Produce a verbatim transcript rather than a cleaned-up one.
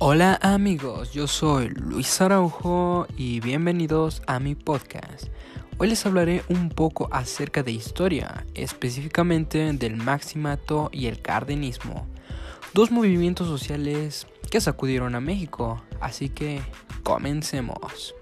Hola amigos, yo soy Luis Araujo y bienvenidos a mi podcast. Hoy les hablaré un poco acerca de historia, específicamente del Maximato y el Cardenismo, dos movimientos sociales que sacudieron a México, así que comencemos.